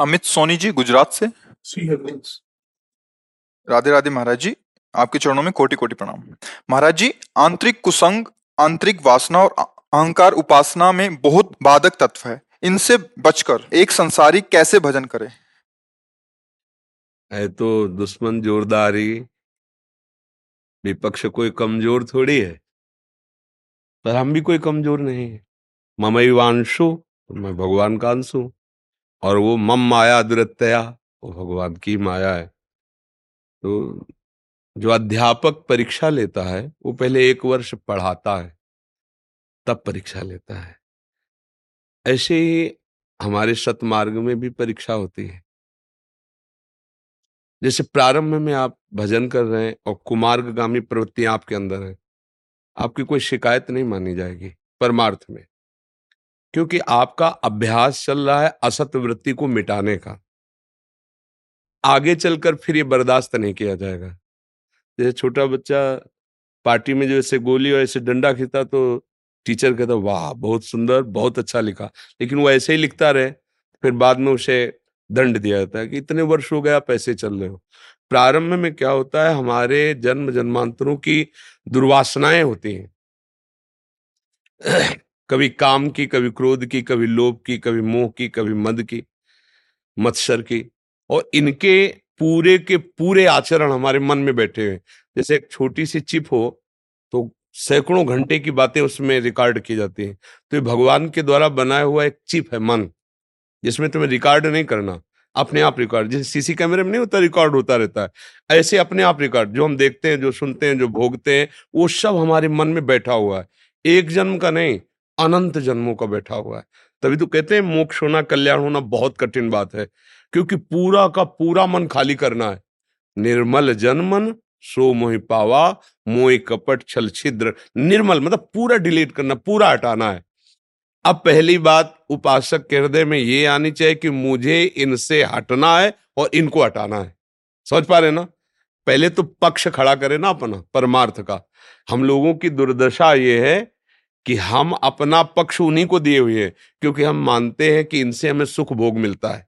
अमित सोनी जी गुजरात से, राधे राधे महाराज जी, आपके चरणों में कोटि कोटि प्रणाम। महाराज जी, आंतरिक कुसंग, आंतरिक वासना और अहंकार उपासना में बहुत बाधक तत्व है, इनसे बचकर एक संसारी कैसे भजन करे? है तो दुश्मन जोरदारी, विपक्ष कोई कमजोर थोड़ी है, पर हम भी कोई कमजोर नहीं है। ममैवांशो, मैं भगवान का अंश हूं, और वो मम माया दुरत्तया, वो भगवान की माया है। तो जो अध्यापक परीक्षा लेता है वो पहले 1 वर्ष पढ़ाता है तब परीक्षा लेता है। ऐसे ही हमारे सतमार्ग में भी परीक्षा होती है। जैसे प्रारंभ में आप भजन कर रहे हैं और कुमार्गगामी प्रवृत्तियां आपके अंदर है, आपकी कोई शिकायत नहीं मानी जाएगी परमार्थ में, क्योंकि आपका अभ्यास चल रहा है असत वृत्ति को मिटाने का। आगे चलकर फिर ये बर्दाश्त नहीं किया जाएगा। जैसे छोटा बच्चा पार्टी में जो ऐसे गोली और ऐसे डंडा खींचता तो टीचर कहता वाह बहुत सुंदर, बहुत अच्छा लिखा, लेकिन वो ऐसे ही लिखता रहे, फिर बाद में उसे दंड दिया जाता है कि इतने वर्ष हो गए आप ऐसे चल रहे हो। प्रारंभ में क्या होता है, हमारे जन्म जन्मांतरों की दुर्वासनाएं होती हैं, कभी काम की, कभी क्रोध की, कभी लोभ की, कभी मोह की, कभी मद की, मत्सर की, और इनके पूरे के पूरे आचरण हमारे मन में बैठे हुए। जैसे एक छोटी सी चिप हो तो सैकड़ों घंटे की बातें उसमें रिकॉर्ड की जाती हैं। तो ये भगवान के द्वारा बनाया हुआ एक चिप है मन, जिसमें तुम्हें रिकॉर्ड नहीं करना, अपने आप रिकॉर्ड। जैसे सीसी कैमरे में नहीं होता रिकॉर्ड होता रहता है, ऐसे अपने आप रिकॉर्ड, जो हम देखते हैं, जो सुनते हैं, जो भोगते हैं, वो सब हमारे मन में बैठा हुआ है। एक जन्म का नहीं, अनंत जन्मों का बैठा हुआ है। तभी तो कहते हैं मोक्ष होना, कल्याण होना बहुत कठिन बात है, क्योंकि पूरा का पूरा मन खाली करना है। निर्मल जन मन सो मोहि पावा, मोहि कपट छल छिद्र। निर्मल मतलब पूरा डिलीट करना, पूरा हटाना है। अब पहली बात उपासक के हृदय में ये आनी चाहिए कि मुझे इनसे हटना है और इनको हटाना है। समझ पा रहे ना? पहले तो पक्ष खड़ा करे ना अपना परमार्थ का। हम लोगों की दुर्दशा ये है कि हम अपना पक्ष उन्हीं को दिए हुए हैं, क्योंकि हम मानते हैं कि इनसे हमें सुख भोग मिलता है।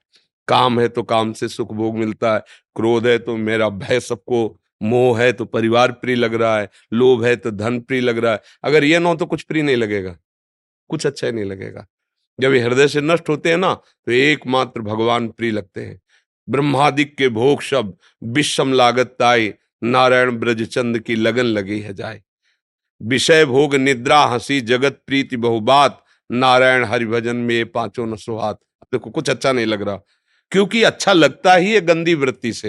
काम है तो काम से सुख भोग मिलता है, क्रोध है तो मेरा भय सबको, मोह है तो परिवार प्रिय लग रहा है, लोभ है तो धन प्रिय लग रहा है। अगर ये ना हो तो कुछ प्रिय नहीं लगेगा, कुछ अच्छा नहीं लगेगा। जब ये हृदय से नष्ट होते हैं ना, तो एकमात्र भगवान प्रिय लगते हैं। ब्रह्मादिक के भोग सब विषम लागत ताई, नारायण ब्रजचंद की लगन लगी है जाए। विषय भोग निद्रा हंसी जगत प्रीति बहुबात, नारायण हरिभजन में ये पांचों न सुहात। देखो कुछ अच्छा नहीं लग रहा, क्योंकि अच्छा लगता ही है गंदी वृत्ति से।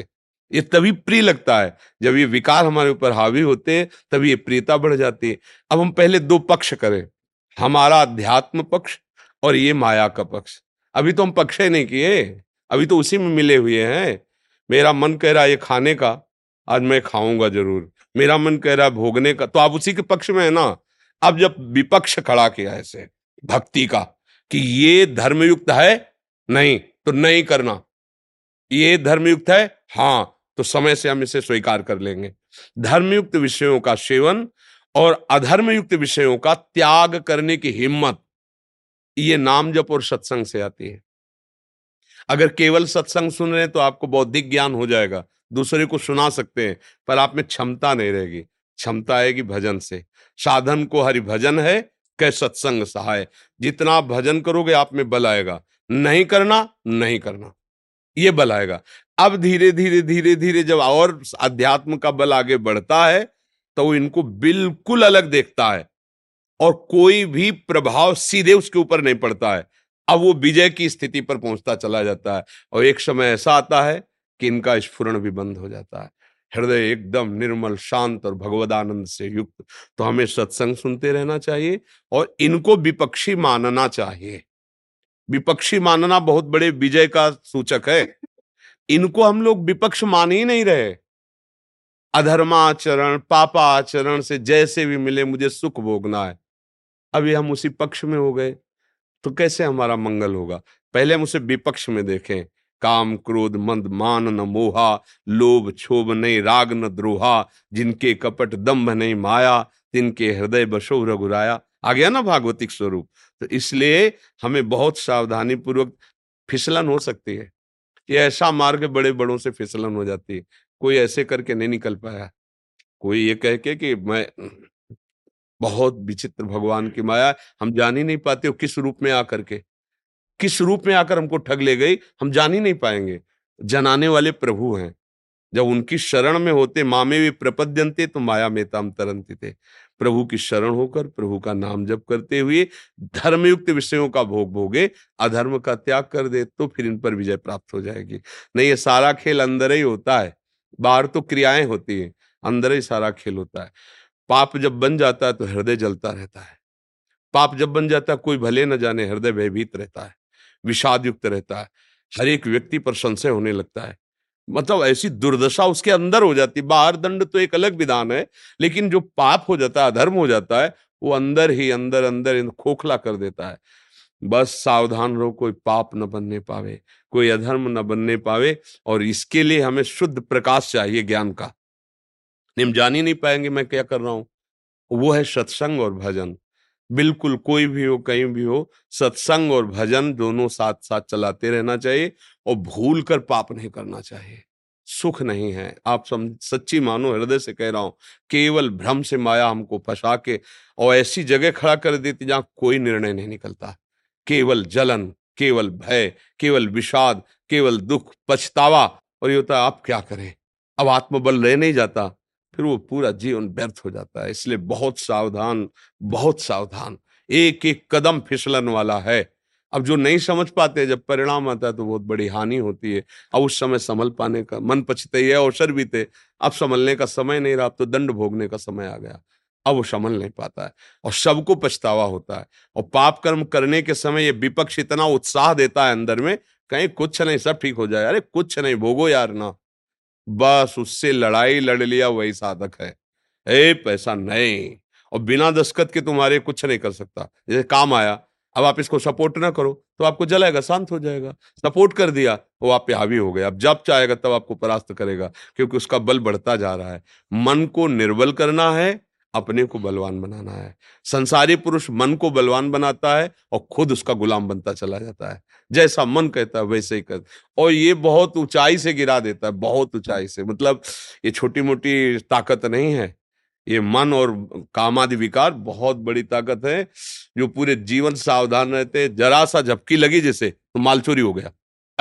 ये तभी प्रिय लगता है, जब ये विकार हमारे ऊपर हावी होते हैं तभी ये प्रियता बढ़ जाती है। अब हम पहले 2 पक्ष करें, हमारा अध्यात्म पक्ष और ये माया का पक्ष। अभी तो हम पक्षे नहीं किए, अभी तो उसी में मिले हुए हैं। मेरा मन कह रहा है ये खाने का, आज मैं खाऊंगा जरूर, मेरा मन कह रहा है भोगने का, तो आप उसी के पक्ष में है ना। अब जब विपक्ष खड़ा किया ऐसे भक्ति का कि ये धर्मयुक्त है नहीं तो नहीं करना, ये धर्मयुक्त है हाँ तो समय से हम इसे स्वीकार कर लेंगे। धर्मयुक्त विषयों का सेवन और अधर्मयुक्त विषयों का त्याग करने की हिम्मत ये नाम जप और सत्संग से आती है। अगर केवल सत्संग सुन रहे हैं तो आपको बौद्धिक ज्ञान हो जाएगा, दूसरे को सुना सकते हैं, पर आप में क्षमता नहीं रहेगी। क्षमता आएगी भजन से। साधन को हरि भजन है कै सत्संग सहाय। जितना आप भजन करोगे आप में बल आएगा, नहीं करना नहीं करना ये बल आएगा। अब धीरे धीरे धीरे धीरे जब और अध्यात्म का बल आगे बढ़ता है तो वो इनको बिल्कुल अलग देखता है और कोई भी प्रभाव सीधे उसके ऊपर नहीं पड़ता है। अब वो विजय की स्थिति पर पहुंचता चला जाता है और एक समय ऐसा आता है कि इनका स्फुरण भी बंद हो जाता है, हृदय एकदम निर्मल शांत और भगवदानंद से युक्त। तो हमें सत्संग सुनते रहना चाहिए और इनको विपक्षी मानना चाहिए। विपक्षी मानना बहुत बड़े विजय का सूचक है। इनको हम लोग विपक्ष मान ही नहीं रहे। अधर्माचरण पापाचरण से जैसे भी मिले मुझे सुख भोगना है, अभी हम उसी पक्ष में हो गए तो कैसे हमारा मंगल होगा। पहले हम उसे विपक्ष में देखें। काम क्रोध मंद मान न मोहा, लोभ क्षोभ नहीं राग न द्रोहा, जिनके कपट दंभ नहीं माया, तिनके हृदय बसो रघुराया। आ गया ना भागवतिक स्वरूप। तो इसलिए हमें बहुत सावधानी पूर्वक, फिसलन हो सकती है। ये ऐसा मार्ग बड़े बड़ों से फिसलन हो जाती है। कोई ऐसे करके नहीं निकल पाया, कोई ये कह के कि मैं बहुत विचित्र भगवान की माया, हम जान ही नहीं पाते हो किस रूप में आकर के, किस रूप में आकर हमको ठग ले गई, हम जान ही नहीं पाएंगे। जनाने वाले प्रभु हैं। जब उनकी शरण में होते, मामे वे प्रपद्यन्ते तो माया में ताम तरंति थे। प्रभु की शरण होकर प्रभु का नाम जप करते हुए धर्मयुक्त विषयों का भोग भोगे, अधर्म का त्याग कर दे तो फिर इन पर विजय प्राप्त हो जाएगी। नहीं, ये सारा खेल अंदर ही होता है, बाहर तो क्रियाएं होती हैं, अंदर ही सारा खेल होता है। पाप जब बन जाता है तो हृदय जलता रहता है। पाप जब बन जाता है कोई भले न जाने, हृदय भयभीत रहता है, विषाद युक्त रहता है, हर एक व्यक्ति पर संशय होने लगता है। मतलब ऐसी दुर्दशा उसके अंदर हो जाती। बाहर दंड तो एक अलग विधान है, लेकिन जो पाप हो जाता है, अधर्म हो जाता है, वो अंदर ही अंदर अंदर खोखला कर देता है। बस सावधान रहो, कोई पाप न बनने पावे, कोई अधर्म न बनने पावे। और इसके लिए हमें शुद्ध प्रकाश चाहिए ज्ञान का। हम जान ही नहीं पाएंगे मैं क्या कर रहा हूं। वो है सत्संग और भजन। बिल्कुल कोई भी हो कहीं भी हो, सत्संग और भजन दोनों साथ साथ चलाते रहना चाहिए और भूल कर पाप नहीं करना चाहिए। सुख नहीं है, आप सच्ची मानो, हृदय से कह रहा हूं। केवल भ्रम से माया हमको फंसा के और ऐसी जगह खड़ा कर देती जहां कोई निर्णय नहीं निकलता। केवल जलन, केवल भय, केवल विषाद, केवल दुख पछतावा, और ये होता है आप क्या करें। अब आत्मबल रह नहीं जाता, फिर वो पूरा जीवन व्यर्थ हो जाता है। इसलिए बहुत सावधान, बहुत सावधान। एक एक कदम फिसलन वाला है। अब जो नहीं समझ पाते, जब परिणाम आता है तो बहुत बड़ी हानि होती है। अब उस समय संभल पाने का मन पछते, ये अवसर भी थे, अब संभलने का समय नहीं रहा, अब तो दंड भोगने का समय आ गया। अब वो संभल नहीं पाता है और सबको पछतावा होता है। और पाप कर्म करने के समय ये विपक्ष इतना उत्साह देता है अंदर में, कहीं कुछ नहीं सब ठीक हो जाए, अरे कुछ नहीं भोगो यार ना, बस उससे लड़ाई लड़ लिया, वही साधक है। ए पैसा नहीं, और बिना दस्तखत के तुम्हारे कुछ नहीं कर सकता। जैसे काम आया, अब आप इसको सपोर्ट ना करो तो आपको जलाएगा, शांत हो जाएगा। सपोर्ट कर दिया, वो आप पे हावी हो गया। अब जब चाहेगा तब आपको परास्त करेगा, क्योंकि उसका बल बढ़ता जा रहा है। मन को निर्बल करना है, अपने को बलवान बनाना है। संसारी पुरुष मन को बलवान बनाता है और खुद उसका गुलाम बनता चला जाता है। जैसा मन कहता है वैसे ही करता, और ये बहुत ऊंचाई से गिरा देता है, बहुत ऊंचाई से। मतलब ये छोटी मोटी ताकत नहीं है, ये मन और कामादि विकार बहुत बड़ी ताकत है। जो पूरे जीवन सावधान रहते, जरा सा झपकी लगी जैसे तो माल चोरी हो गया,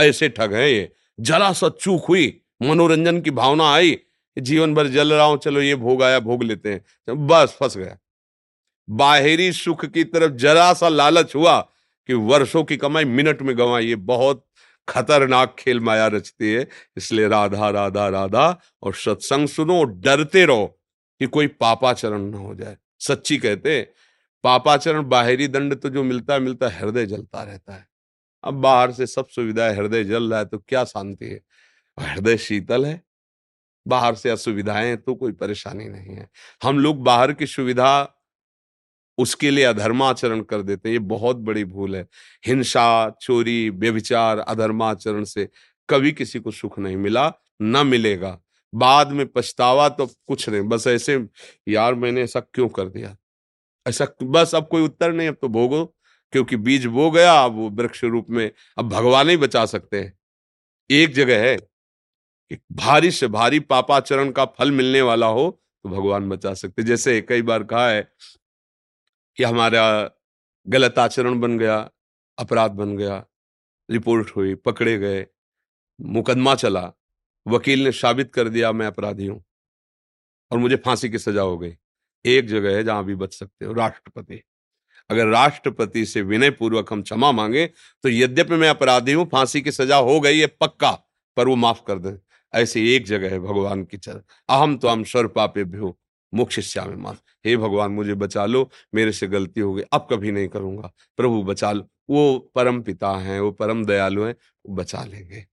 ऐसे ठग है ये। जरा सा चूक हुई, मनोरंजन की भावना आई, जीवन भर जल रहा हूं, चलो ये भोग आया भोग लेते हैं, बस फंस गया। बाहरी सुख की तरफ जरा सा लालच हुआ कि वर्षों की कमाई मिनट में गंवाई। ये बहुत खतरनाक खेल माया रचती है। इसलिए राधा राधा राधा और सत्संग सुनो और डरते रहो कि कोई पापाचरण ना हो जाए। सच्ची कहते, पापाचरण बाहरी दंड तो जो मिलता है मिलता है, हृदय जलता रहता है। अब बाहर से सब सुविधा है, हृदय जल रहा है तो क्या शांति है, हृदय शीतल है, बाहर से असुविधाएं तो कोई परेशानी नहीं है। हम लोग बाहर की सुविधा उसके लिए अधर्माचरण कर देते हैं, ये बहुत बड़ी भूल है। हिंसा, चोरी, व्यभिचार, अधर्माचरण से कभी किसी को सुख नहीं मिला, ना मिलेगा। बाद में पछतावा तो कुछ नहीं, बस ऐसे यार मैंने ऐसा क्यों कर दिया, ऐसा बस अब कोई उत्तर नहीं, अब तो भोगो, क्योंकि बीज बो गया, अब वो वृक्ष रूप में अब भगवान ही बचा सकते हैं। एक जगह है कि भारी से भारी पापाचरण का फल मिलने वाला हो तो भगवान बचा सकते। जैसे कई बार कहा है कि हमारा गलत आचरण बन गया, अपराध बन गया, रिपोर्ट हुई, पकड़े गए, मुकदमा चला, वकील ने साबित कर दिया मैं अपराधी हूं और मुझे फांसी की सजा हो गई। एक जगह है जहां भी बच सकते हो, राष्ट्रपति। अगर राष्ट्रपति से विनय पूर्वक हम क्षमा मांगे तो यद्यपि मैं अपराधी हूं, फांसी की सजा हो गई है पक्का, पर वो माफ कर दे। ऐसे एक जगह है भगवान की चरण, अहम तो हम सर्वपापेभ्यो मोक्षयिष्यामि मां, हे भगवान मुझे बचा लो, मेरे से गलती हो गई, अब कभी नहीं करूंगा, प्रभु बचा लो। वो परम पिता हैं, वो परम दयालु हैं, बचा लेंगे।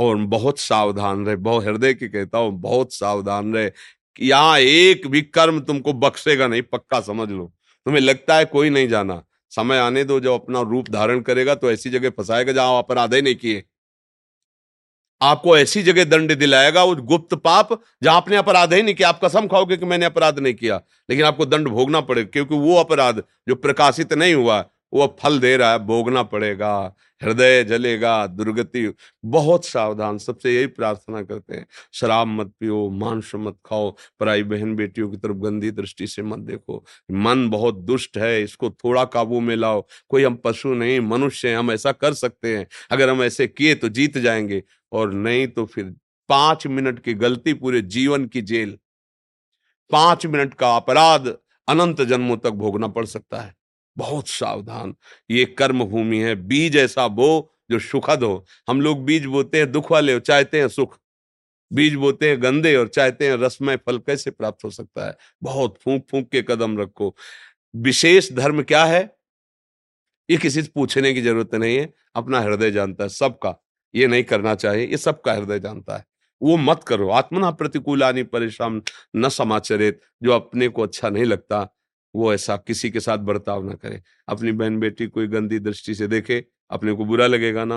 और बहुत सावधान रहे, बहुत हृदय की कहता हूं, बहुत सावधान रहे कि यहाँ एक भी कर्म तुमको बख्शेगा नहीं, पक्का समझ लो। तुम्हें लगता है कोई नहीं जाना, समय आने दो, जब अपना रूप धारण करेगा तो ऐसी जगह फंसाएगा जहां अपराध नहीं किए, आपको ऐसी जगह दंड दिलाएगा वो गुप्त पाप जहां आपने अपराध ही नहीं किया। आप कसम खाओगे कि मैंने अपराध नहीं किया, लेकिन आपको दंड भोगना पड़ेगा, क्योंकि वो अपराध जो प्रकाशित नहीं हुआ वो फल दे रहा है, भोगना पड़ेगा, हृदय जलेगा, दुर्गति। बहुत सावधान, सबसे यही प्रार्थना करते हैं, शराब मत पियो, मांस मत खाओ, पराई बहन बेटियों की तरफ गंदी दृष्टि से मत देखो, मन बहुत दुष्ट है, इसको थोड़ा काबू में लाओ। कोई हम पशु नहीं, मनुष्य हैं, हम ऐसा कर सकते हैं, अगर हम ऐसे किए तो जीत जाएंगे, और नहीं तो फिर 5 मिनट की गलती पूरे जीवन की जेल, 5 मिनट का अपराध अनंत जन्मों तक भोगना पड़ सकता है। बहुत सावधान, ये कर्म भूमि है, बीज ऐसा बो जो सुखद हो। हम लोग बीज बोते हैं दुख वाले और चाहते हैं सुख, बीज बोते हैं गंदे और चाहते हैं रसमय फल, कैसे प्राप्त हो सकता है। बहुत फूंक फूंक के कदम रखो। विशेष धर्म क्या है ये किसी से पूछने की जरूरत नहीं है, अपना हृदय जानता है सबका, ये नहीं करना चाहिए, ये सबका हृदय जानता है, वो मत करो। आत्मना प्रतिकूलानि परिशाम न समाचरेत, जो अपने को अच्छा नहीं लगता वो ऐसा किसी के साथ बर्ताव ना करे। अपनी बहन बेटी कोई गंदी दृष्टि से देखे, अपने को बुरा लगेगा ना।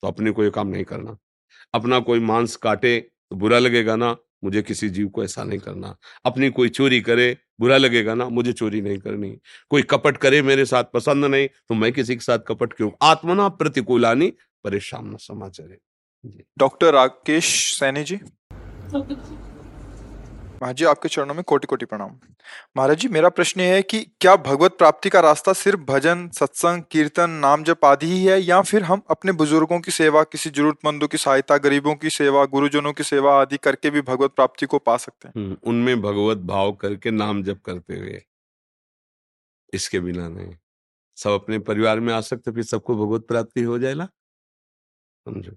तो अपने को ये काम नहीं करना, अपना कोई मांस काटे तो बुरा लगेगा ना, मुझे किसी जीव को ऐसा नहीं करना। अपनी कोई चोरी करे बुरा लगेगा ना, मुझे चोरी नहीं करनी। कोई कपट करे मेरे साथ पसंद नहीं तो मैं किसी के साथ कपट क्यों। आत्मना प्रतिकूलानि परिशाम न समाचरे। डॉक्टर राकेश सैनी जी, महाराज जी आपके चरणों में कोटि कोटि प्रणाम। महाराज जी मेरा प्रश्न है कि क्या भगवत प्राप्ति का रास्ता सिर्फ भजन, सत्संग, कीर्तन, नाम जप आदि ही है, या फिर हम अपने बुजुर्गों की सेवा, किसी जरूरतमंदों की सहायता, गरीबों की सेवा, गुरुजनों की सेवा आदि करके भी भगवत प्राप्ति को पा सकते हैं? उनमें भगवत भाव करके नाम जप करते हुए, इसके बिना नहीं। सब अपने परिवार में आ सकते फिर सबको भगवत प्राप्ति हो जाएगा। समझो,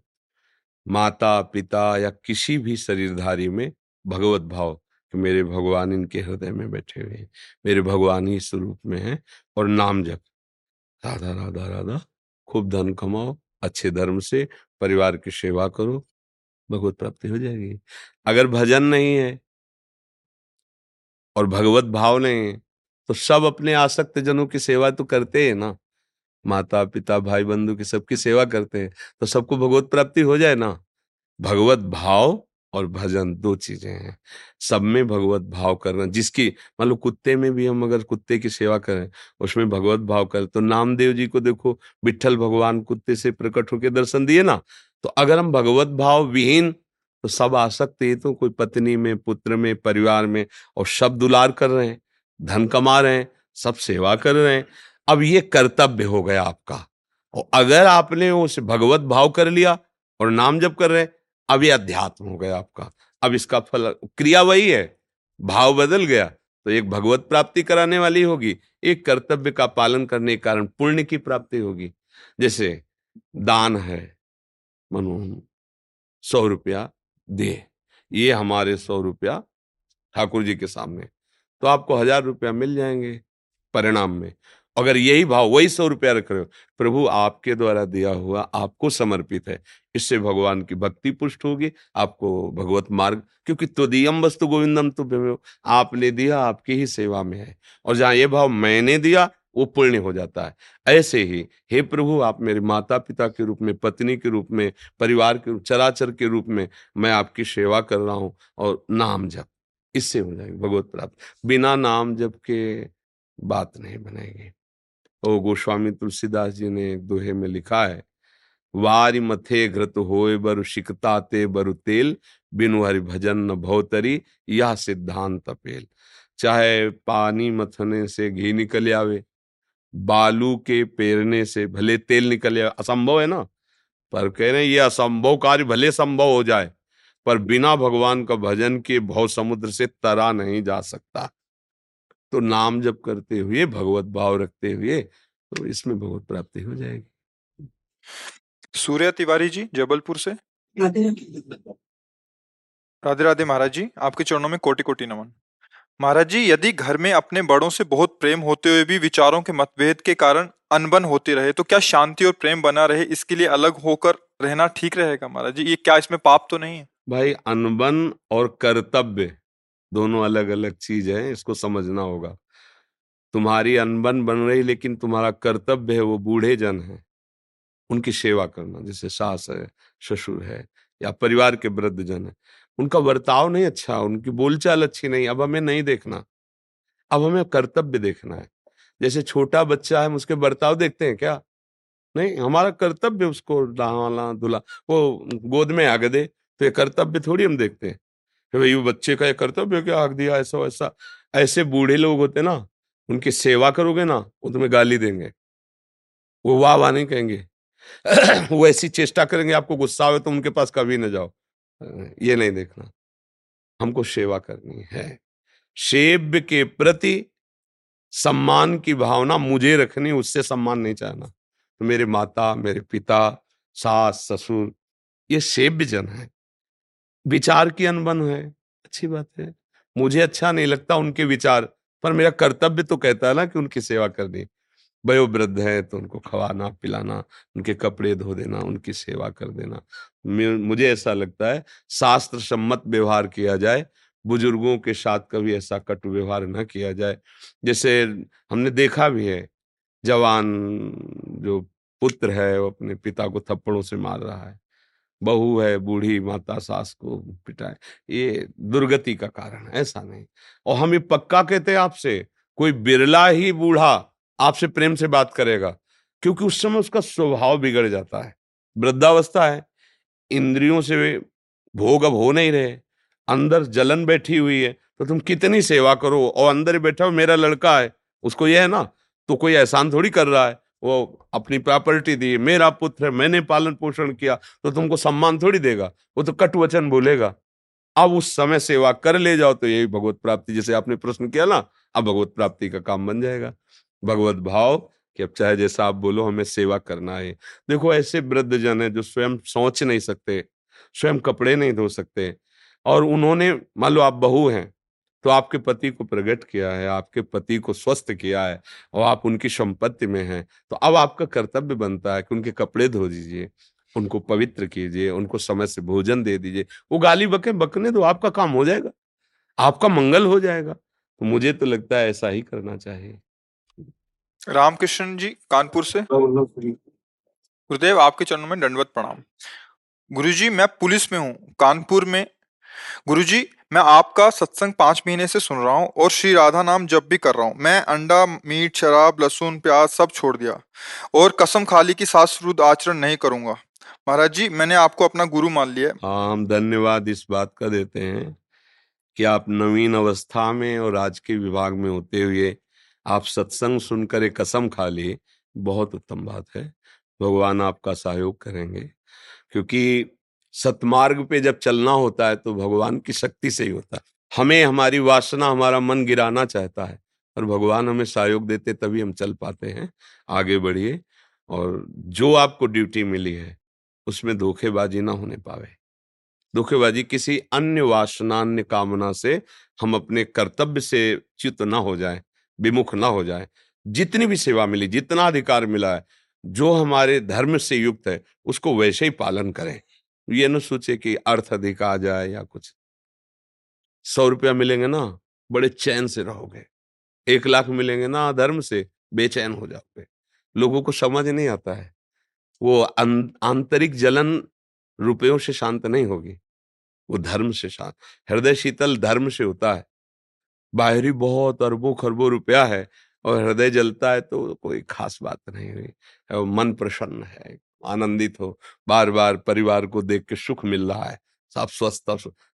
माता पिता या किसी भी शरीरधारी में भगवत भाव कि मेरे भगवान इनके हृदय में बैठे हुए हैं, मेरे भगवान ही स्वरूप में हैं, और नाम जप, राधा राधा राधा, खूब धन कमाओ, अच्छे धर्म से परिवार की सेवा करो, भगवत प्राप्ति हो जाएगी। अगर भजन नहीं है और भगवत भाव नहीं है तो सब अपने आसक्त जनों की सेवा तो करते हैं ना, माता पिता भाई बंधु की सबकी सेवा करते हैं, तो सबको भगवत प्राप्ति हो जाए ना। भगवत भाव और भजन दो चीजें हैं, सब में भगवत भाव करना। जिसकी मान लो कुत्ते में भी हम अगर कुत्ते की सेवा करें, उसमें भगवत भाव करें, तो नामदेव जी को देखो विट्ठल भगवान कुत्ते से प्रकट होकर दर्शन दिए ना। तो अगर हम भगवत भाव विहीन तो सब आसक्त है, तो कोई पत्नी में, पुत्र में, परिवार में, और सब दुलार कर रहे हैं, धन कमा रहे हैं, सब सेवा कर रहे हैं। अब ये कर्तव्य हो गया आपका, और अगर आपने उसे भगवत भाव कर लिया और नाम जप कर रहे हैं, अब ये अध्यात्म हो गया आपका। अब इसका फल क्रिया वही है, भाव बदल गया। तो एक भगवत प्राप्ति कराने वाली होगी, एक कर्तव्य का पालन करने के कारण पुण्य की प्राप्ति होगी। जैसे दान है, मनोहम 100 रुपया दे, ये हमारे 100 रुपया ठाकुर जी के सामने, तो आपको 1000 रुपया मिल जाएंगे परिणाम में। अगर यही भाव, वही 100 रुपया रख रहे हो, प्रभु आपके द्वारा दिया हुआ आपको समर्पित है, इससे भगवान की भक्ति पुष्ट होगी, आपको भगवत मार्ग, क्योंकि त्वदीयम वस्तु गोविंदम तुभ्यमेव, आपने दिया आपकी ही सेवा में है। और जहाँ ये भाव मैंने दिया वो पुण्य हो जाता है। ऐसे ही हे प्रभु, आप मेरे माता पिता के रूप में, पत्नी के रूप में, परिवार के रूप, चराचर के रूप में मैं आपकी सेवा कर रहा हूँ, और नाम जप, इससे हो जाएगी भगवत प्राप्ति। बिना नाम जप के बात नहीं बनेगी। और गोस्वामी तुलसीदास जी ने एक दोहे में लिखा है, वारि मथे घृत होए बरु शिकताते बरु तेल, बिनु हरि भजन न भौतरी यह सिद्धांत अपेल। चाहे पानी मथने से घी निकल आवे, बालू के पेरने से भले तेल निकल आवे, असंभव है ना, पर कह रहे हैं ये असंभव कार्य भले संभव हो जाए, पर बिना भगवान का भजन के भव समुद्र से तरा नहीं जा सकता। तो नाम जप करते हुए, भगवत भाव रखते हुए, तो इसमें भगवत प्राप्ति हो जाएगी। सूर्य तिवारी जी जबलपुर से, राधे राधे महाराज जी, आपके चरणों में कोटि कोटि नमन। महाराज जी, यदि घर में अपने बड़ों से बहुत प्रेम होते हुए भी विचारों के मतभेद के कारण अनबन होती रहे, तो क्या शांति और प्रेम बना रहे इसके लिए अलग होकर रहना ठीक रहेगा महाराज जी? ये क्या इसमें पाप तो नहीं है? भाई, अनबन और कर्तव्य दोनों अलग अलग चीज है, इसको समझना होगा। तुम्हारी अनबन बन रही, लेकिन तुम्हारा कर्तव्य है, वो बूढ़े जन है, उनकी सेवा करना, जैसे सास है, ससुर है, या परिवार के वृद्ध जन है, उनका वर्ताव नहीं अच्छा, उनकी बोलचाल अच्छी नहीं, अब हमें नहीं देखना, अब हमें कर्तव्य देखना है। जैसे छोटा बच्चा है, हम उसके बर्ताव देखते हैं क्या? नहीं, हमारा कर्तव्य उसको नहला धुला, वो गोद में आगे दे, तो ये कर्तव्य थोड़ी हम देखते हैं भाई बच्चे का ये कर्तव्य क्या आग दिया ऐसा वैसा। ऐसे बूढ़े लोग होते ना, उनकी सेवा करोगे ना, वो तुम्हें गाली देंगे, वो वाह वाह नहीं कहेंगे, वो ऐसी चेष्टा करेंगे आपको गुस्सा आवे तो उनके पास कभी ना जाओ। ये नहीं देखना, हमको सेवा करनी है। सेव्य के प्रति सम्मान की भावना मुझे रखनी, उससे सम्मान नहीं चाहना। तो मेरे माता, मेरे पिता, सास ससुर, ये सेव्य जन है। विचार की अनबन है, अच्छी बात है, मुझे अच्छा नहीं लगता उनके विचार, पर मेरा कर्तव्य तो कहता है ना कि उनकी सेवा करनी। वयोवृद्ध है तो उनको खवाना पिलाना, उनके कपड़े धो देना, उनकी सेवा कर देना। मुझे ऐसा लगता है शास्त्र सम्मत व्यवहार किया जाए, बुजुर्गों के साथ कभी ऐसा कटु व्यवहार ना किया जाए। जैसे हमने देखा भी है, जवान जो पुत्र है वो अपने पिता को थप्पड़ों से मार रहा है, बहू है बूढ़ी माता सास को पिटाए, ये दुर्गति का कारण है। ऐसा नहीं, और हम ये पक्का कहते हैं आपसे, कोई बिरला ही बूढ़ा आपसे प्रेम से बात करेगा, क्योंकि उस समय उसका स्वभाव बिगड़ जाता है, वृद्धावस्था है, इंद्रियों से भोग अब हो नहीं रहे, अंदर जलन बैठी हुई है, तो तुम कितनी सेवा करो। और अंदर बैठा हो मेरा लड़का है, उसको यह है ना, तो कोई एहसान थोड़ी कर रहा है, वो अपनी प्रॉपर्टी दी, मेरा पुत्र है, मैंने पालन पोषण किया, तो तुमको सम्मान थोड़ी देगा, वो तो कटु वचन बोलेगा। अब उस समय सेवा कर ले जाओ, तो यही भगवत प्राप्ति, जैसे आपने प्रश्न किया ना, अब भगवत प्राप्ति का काम बन जाएगा। भगवत भाव कि अब चाहे जैसा आप बोलो, हमें सेवा करना है। देखो ऐसे वृद्ध जन है जो स्वयं सोच नहीं सकते, स्वयं कपड़े नहीं धो सकते, और उन्होंने मान लो आप बहू हैं, तो आपके पति को प्रकट किया है, आपके पति को स्वस्थ किया है, और आप उनकी संपत्ति में हैं, तो अब आपका कर्तव्य बनता है कि उनके कपड़े धो दीजिए, उनको पवित्र कीजिए, उनको समय से भोजन दे दीजिए। वो गाली बकने दो, आपका काम हो जाएगा, आपका मंगल हो जाएगा। मुझे तो लगता है ऐसा ही करना चाहिए। रामकृष्ण जी कानपुर से, गुरुदेव आपके चरणों में दंडवत प्रणाम। गुरुजी मैं पुलिस में हूँ कानपुर में। गुरुजी मैं आपका सत्संग 5 महीने से सुन रहा हूँ और श्री राधा नाम जप भी कर रहा हूँ। मैं अंडा, मीट, शराब, लहसुन, प्याज सब छोड़ दिया और कसम खा ली कि शास्त्रविरुद्ध आचरण नहीं करूंगा। महाराज जी मैंने आपको अपना गुरु मान लिया। हम धन्यवाद इस बात का देते हैं कि आप नवीन अवस्था में और आज के विभाग में होते हुए आप सत्संग सुनकर एक कसम खा लिए, बहुत उत्तम बात है। भगवान आपका सहयोग करेंगे, क्योंकि सतमार्ग पे जब चलना होता है तो भगवान की शक्ति से ही होता है। हमें हमारी वासना, हमारा मन गिराना चाहता है और भगवान हमें सहयोग देते तभी हम चल पाते हैं। आगे बढ़िए और जो आपको ड्यूटी मिली है उसमें धोखेबाजी ना होने पावे। धोखेबाजी किसी अन्य वासना, अन्य कामना से हम अपने कर्तव्य से च्युत ना हो जाए, विमुख ना हो जाए। जितनी भी सेवा मिली, जितना अधिकार मिला है, जो हमारे धर्म से युक्त है उसको वैसे ही पालन करें। ये न सोचे कि अर्थ अधिक आ जाए या कुछ। 100 रुपया मिलेंगे ना, बड़े चैन से रहोगे। 1 लाख मिलेंगे ना, धर्म से बेचैन हो जाओगे। लोगों को समझ नहीं आता है, वो आंतरिक जलन रुपयों से शांत नहीं होगी, वो धर्म से शांत। हृदय शीतल धर्म से होता है। बाहरी बहुत अरबों खरबों रुपया है और हृदय जलता है तो कोई खास बात नहीं हुई। मन प्रसन्न है, आनंदित हो, बार बार परिवार को देख के सुख मिल रहा है, आप स्वस्थ।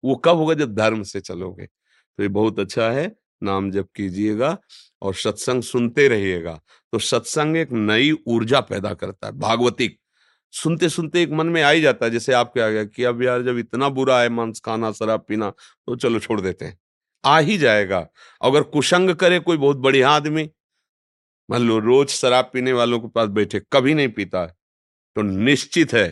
वो कब होगा? जब धर्म से चलोगे। तो ये बहुत अच्छा है, नाम जप कीजिएगा और सत्संग सुनते रहिएगा। तो सत्संग एक नई ऊर्जा पैदा करता है। भागवतिक सुनते सुनते एक मन में आ ही जाता है, जैसे आपके आ गया कि अब यार जब इतना बुरा है मांस खाना, शराब पीना, तो चलो छोड़ देते हैं। आ ही जाएगा। अगर कुसंग करे कोई बहुत बढ़िया आदमी, मान लो रोज शराब पीने वालों के पास बैठे, कभी नहीं पीता है, तो निश्चित है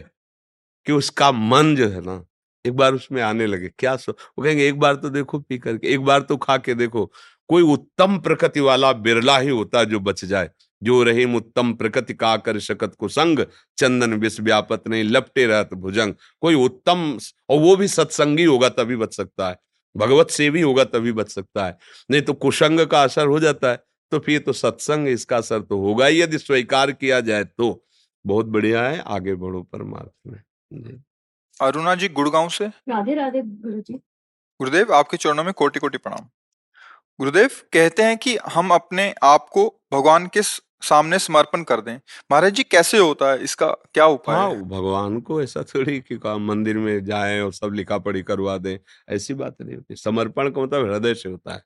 कि उसका मन जो है ना एक बार उसमें आने लगे। क्या वो कहेंगे, एक बार तो देखो पी करके, एक बार तो खा के देखो। कोई उत्तम प्रकृति वाला बिरला ही होता है जो बच जाए। जो रहीम उत्तम प्रकृति का कर शकत कुसंग, चंदन विष व्यापत नहीं लपटे रहत भुजंग। कोई उत्तम, और वो भी सत्संगी होगा तभी बच सकता है, भगवत सेवी होगा तभी बच सकता है, नहीं तो कुसंग का असर हो जाता है। तो फिर तो सत्संग, इसका असर तो होगा ही, यदि स्वीकार किया जाए तो। बहुत बढ़िया है, आगे बढ़ो परमार्थ में। अरुणा जी गुड़गांव से, राधे राधे गुरुजी। गुरुदेव आपके चरणों में कोटि कोटि प्रणाम। गुरुदेव कहते हैं कि हम अपने आप को भगवान के सामने समर्पण कर दें। महाराज जी कैसे होता है, इसका क्या उपाय? हाँ, भगवान को ऐसा थोड़ी कि मंदिर में जाए और सब लिखा पढ़ी करवा दें, ऐसी बात नहीं होती। समर्पण का मतलब हृदय से होता है।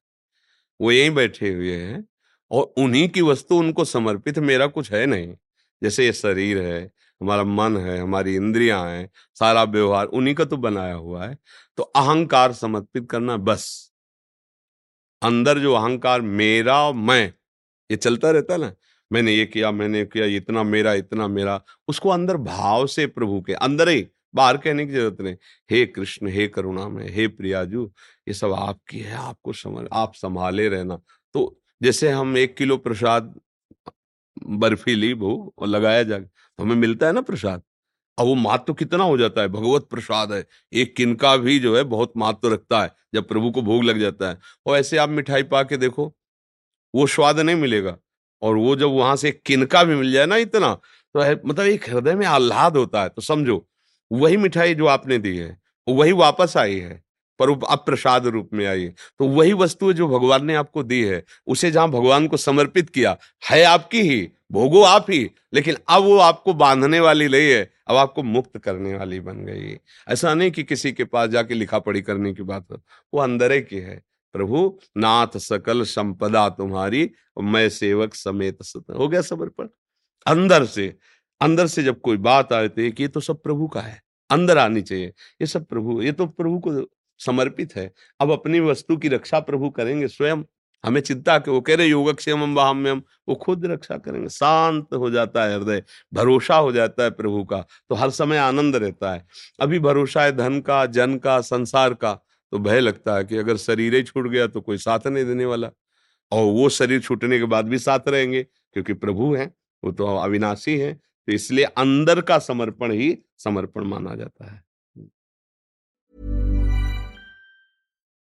वो यहीं बैठे हुए हैं और उन्हीं की वस्तु उनको समर्पित, मेरा कुछ है नहीं। जैसे ये शरीर है, हमारा मन है, हमारी इंद्रियां हैं, सारा व्यवहार उन्हीं का तो बनाया हुआ है। तो अहंकार समर्पित करना, बस अंदर जो अहंकार मेरा मैं ये चलता रहता है ना, मैंने ये किया, मैंने किया, इतना मेरा, इतना मेरा, उसको अंदर भाव से प्रभु के अंदर ही, बाहर कहने की जरूरत नहीं। हे कृष्ण, हे करुणा में, हे प्रियाजू, ये सब आपकी है, आपको आप संभाले रहना। तो जैसे हम 1 किलो प्रसाद बर्फीली भोग और लगाया जाए तो हमें मिलता है ना प्रसाद, अब वो महत्व तो कितना हो जाता है। भगवत प्रसाद है, एक किनका भी जो है बहुत महत्व तो रखता है जब प्रभु को भोग लग जाता है। और ऐसे आप मिठाई पा के देखो, वो स्वाद नहीं मिलेगा, और वो जब वहां से किनका भी मिल जाए ना इतना, तो मतलब एक हृदय में आह्लाद होता है। तो समझो वही मिठाई जो आपने दी है वही वापस आई है, पर अब प्रसाद रूप में आई है। तो वही वस्तु जो भगवान ने आपको दी है, उसे जहां भगवान को समर्पित किया है, आपकी ही, भोगो आप ही, लेकिन अब वो आपको बांधने वाली नहीं है, अब आपको मुक्त करने वाली बन गई है। ऐसा नहीं कि किसी के पास जाके लिखा पढ़ी करने की बात हो, वो अंदर की है। प्रभु नाथ सकल संपदा तुम्हारी, मैं सेवक समेत सत। हो गया समर्पण। अंदर से, अंदर से जब कोई बात आती है कि ये तो सब प्रभु का है, अंदर आनी चाहिए, ये सब प्रभु, ये तो प्रभु को समर्पित है। अब अपनी वस्तु की रक्षा प्रभु करेंगे स्वयं, हमें चिंता के, वो कह रहे योगक्षेम हम, वो खुद रक्षा करेंगे। शांत हो जाता है हृदय, भरोसा हो जाता है प्रभु का, तो हर समय आनंद रहता है। अभी भरोसा है धन का, जन का, संसार का, तो भय लगता है कि अगर शरीर ही छूट गया तो कोई साथ नहीं देने वाला। और वो शरीर छूटने के बाद भी साथ रहेंगे, क्योंकि प्रभु हैं, वो तो अविनाशी हैं। तो इसलिए अंदर का समर्पण ही समर्पण माना जाता है।